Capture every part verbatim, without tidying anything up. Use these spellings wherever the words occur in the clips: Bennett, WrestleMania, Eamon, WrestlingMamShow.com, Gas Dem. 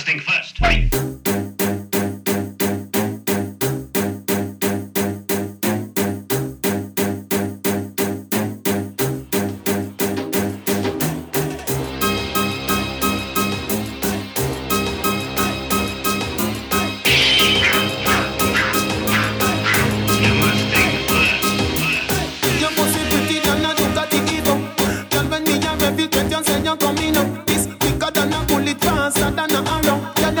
first thing first. Right. You're coming up, this quicker than a bullet, faster than an arrow.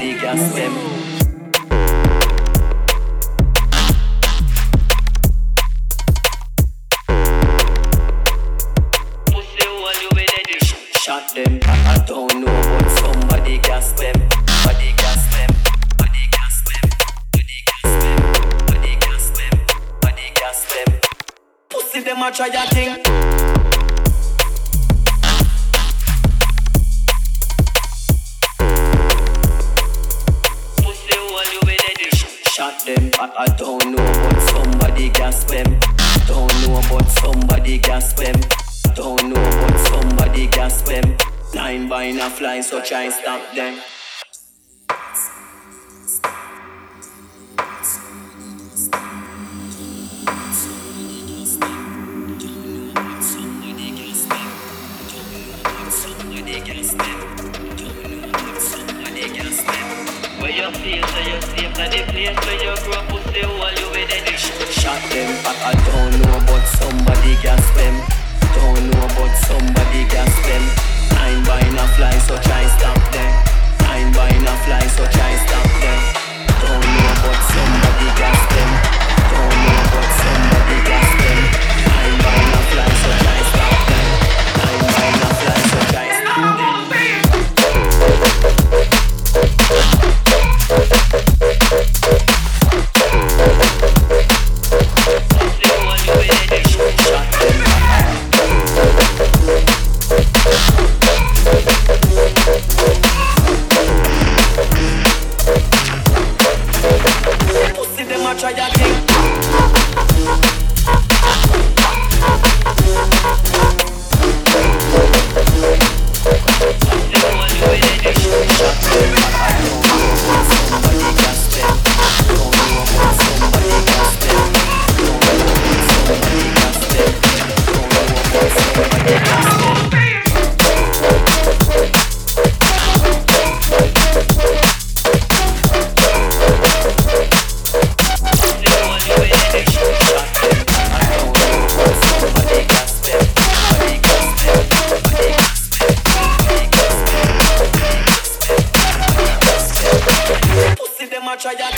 the Gas Dem. Shot them, I don't know, but somebody gas them, somebody gas them, somebody gas them, somebody gas them, somebody gas them. Pussy them a try a thing. Pussy all you with the dish. Shot them, I don't know, but somebody gas them. Don't know, but somebody gas them. Don't know, but somebody gas them. Nine by a fly, so try and stop them. Somebody gas them. Somebody gas them. Somebody gas them. Where you feel so you safe, and the place where you grow pussy all you with the dish. Shot them, but I don't know, but somebody gas them. Don't know about somebody gas them. Nine by a fly, so try stop them. Nine by a fly, so try stop them. Don't know about somebody gas them. Don't know about somebody gas them. Nine by a fly, so try stop them. Nine by a fly, so try stop them. Try that thing. Try that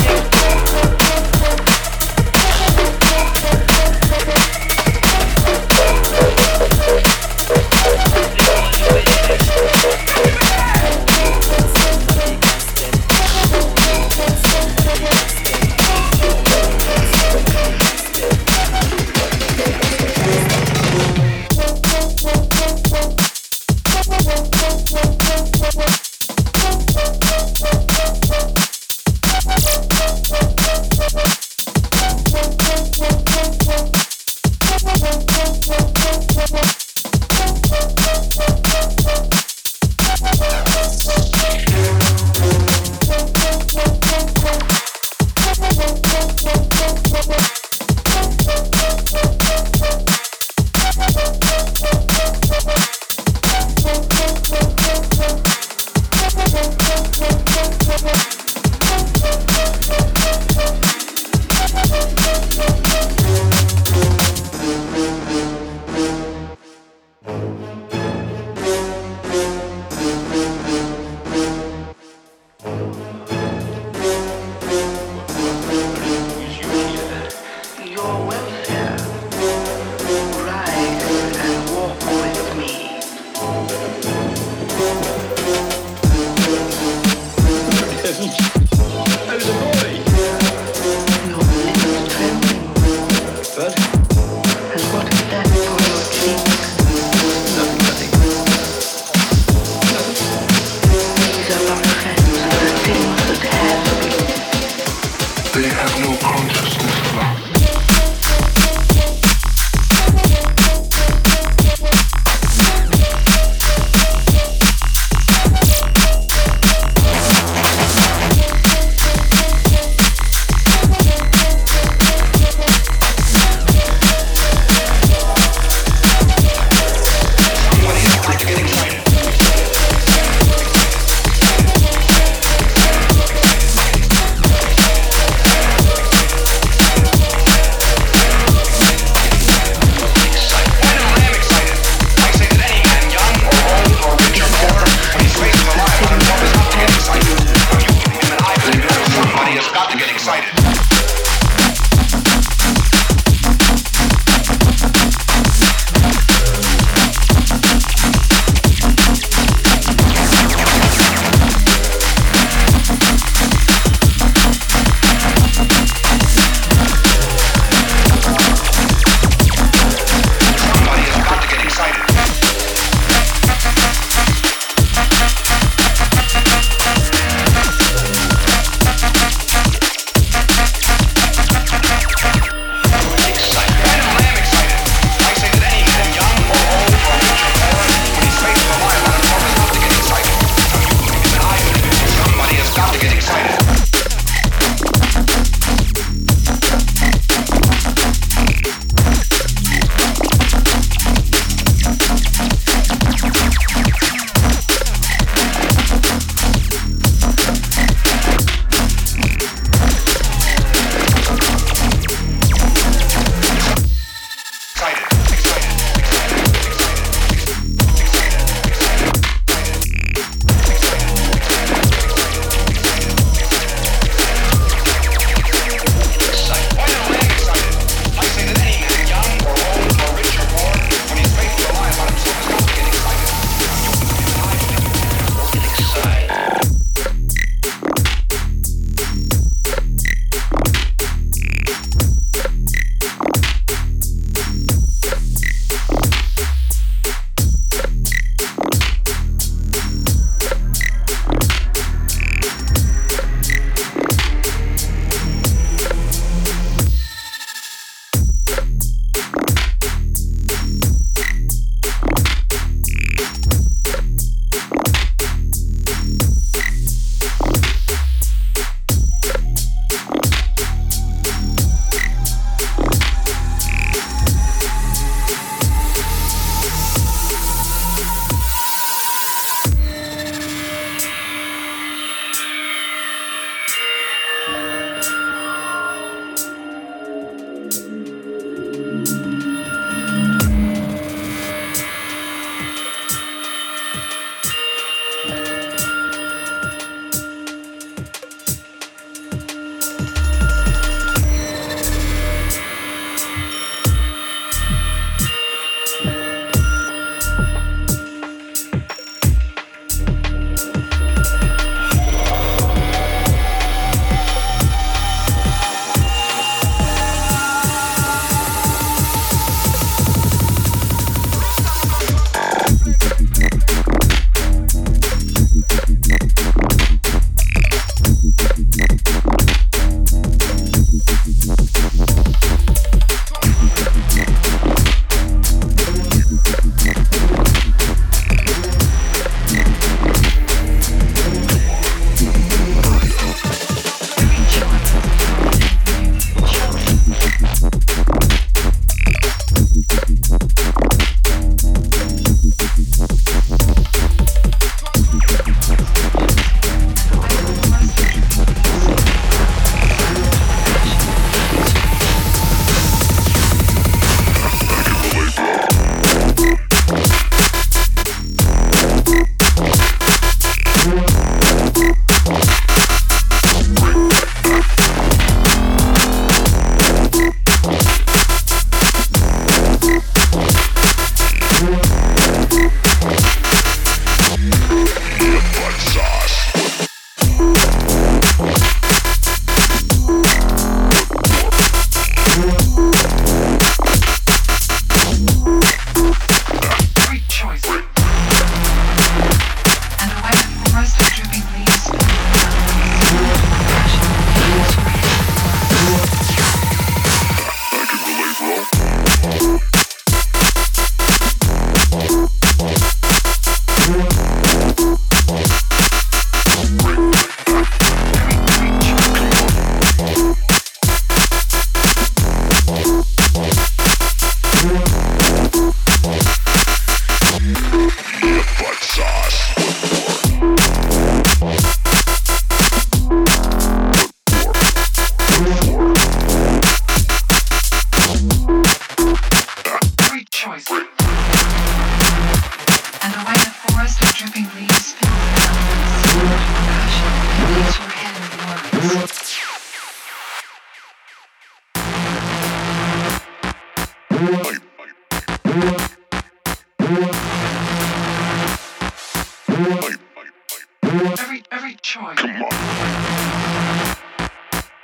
Every every choice. Come on.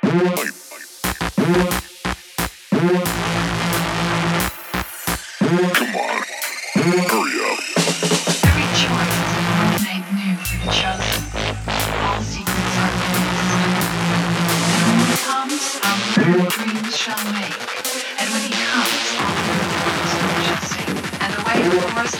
Come on, hurry up. Every choice is made new for the chosen. All secrets are released. When he comes, our little dreams shall make. And when he comes, our little dreams shall sing. And the way before us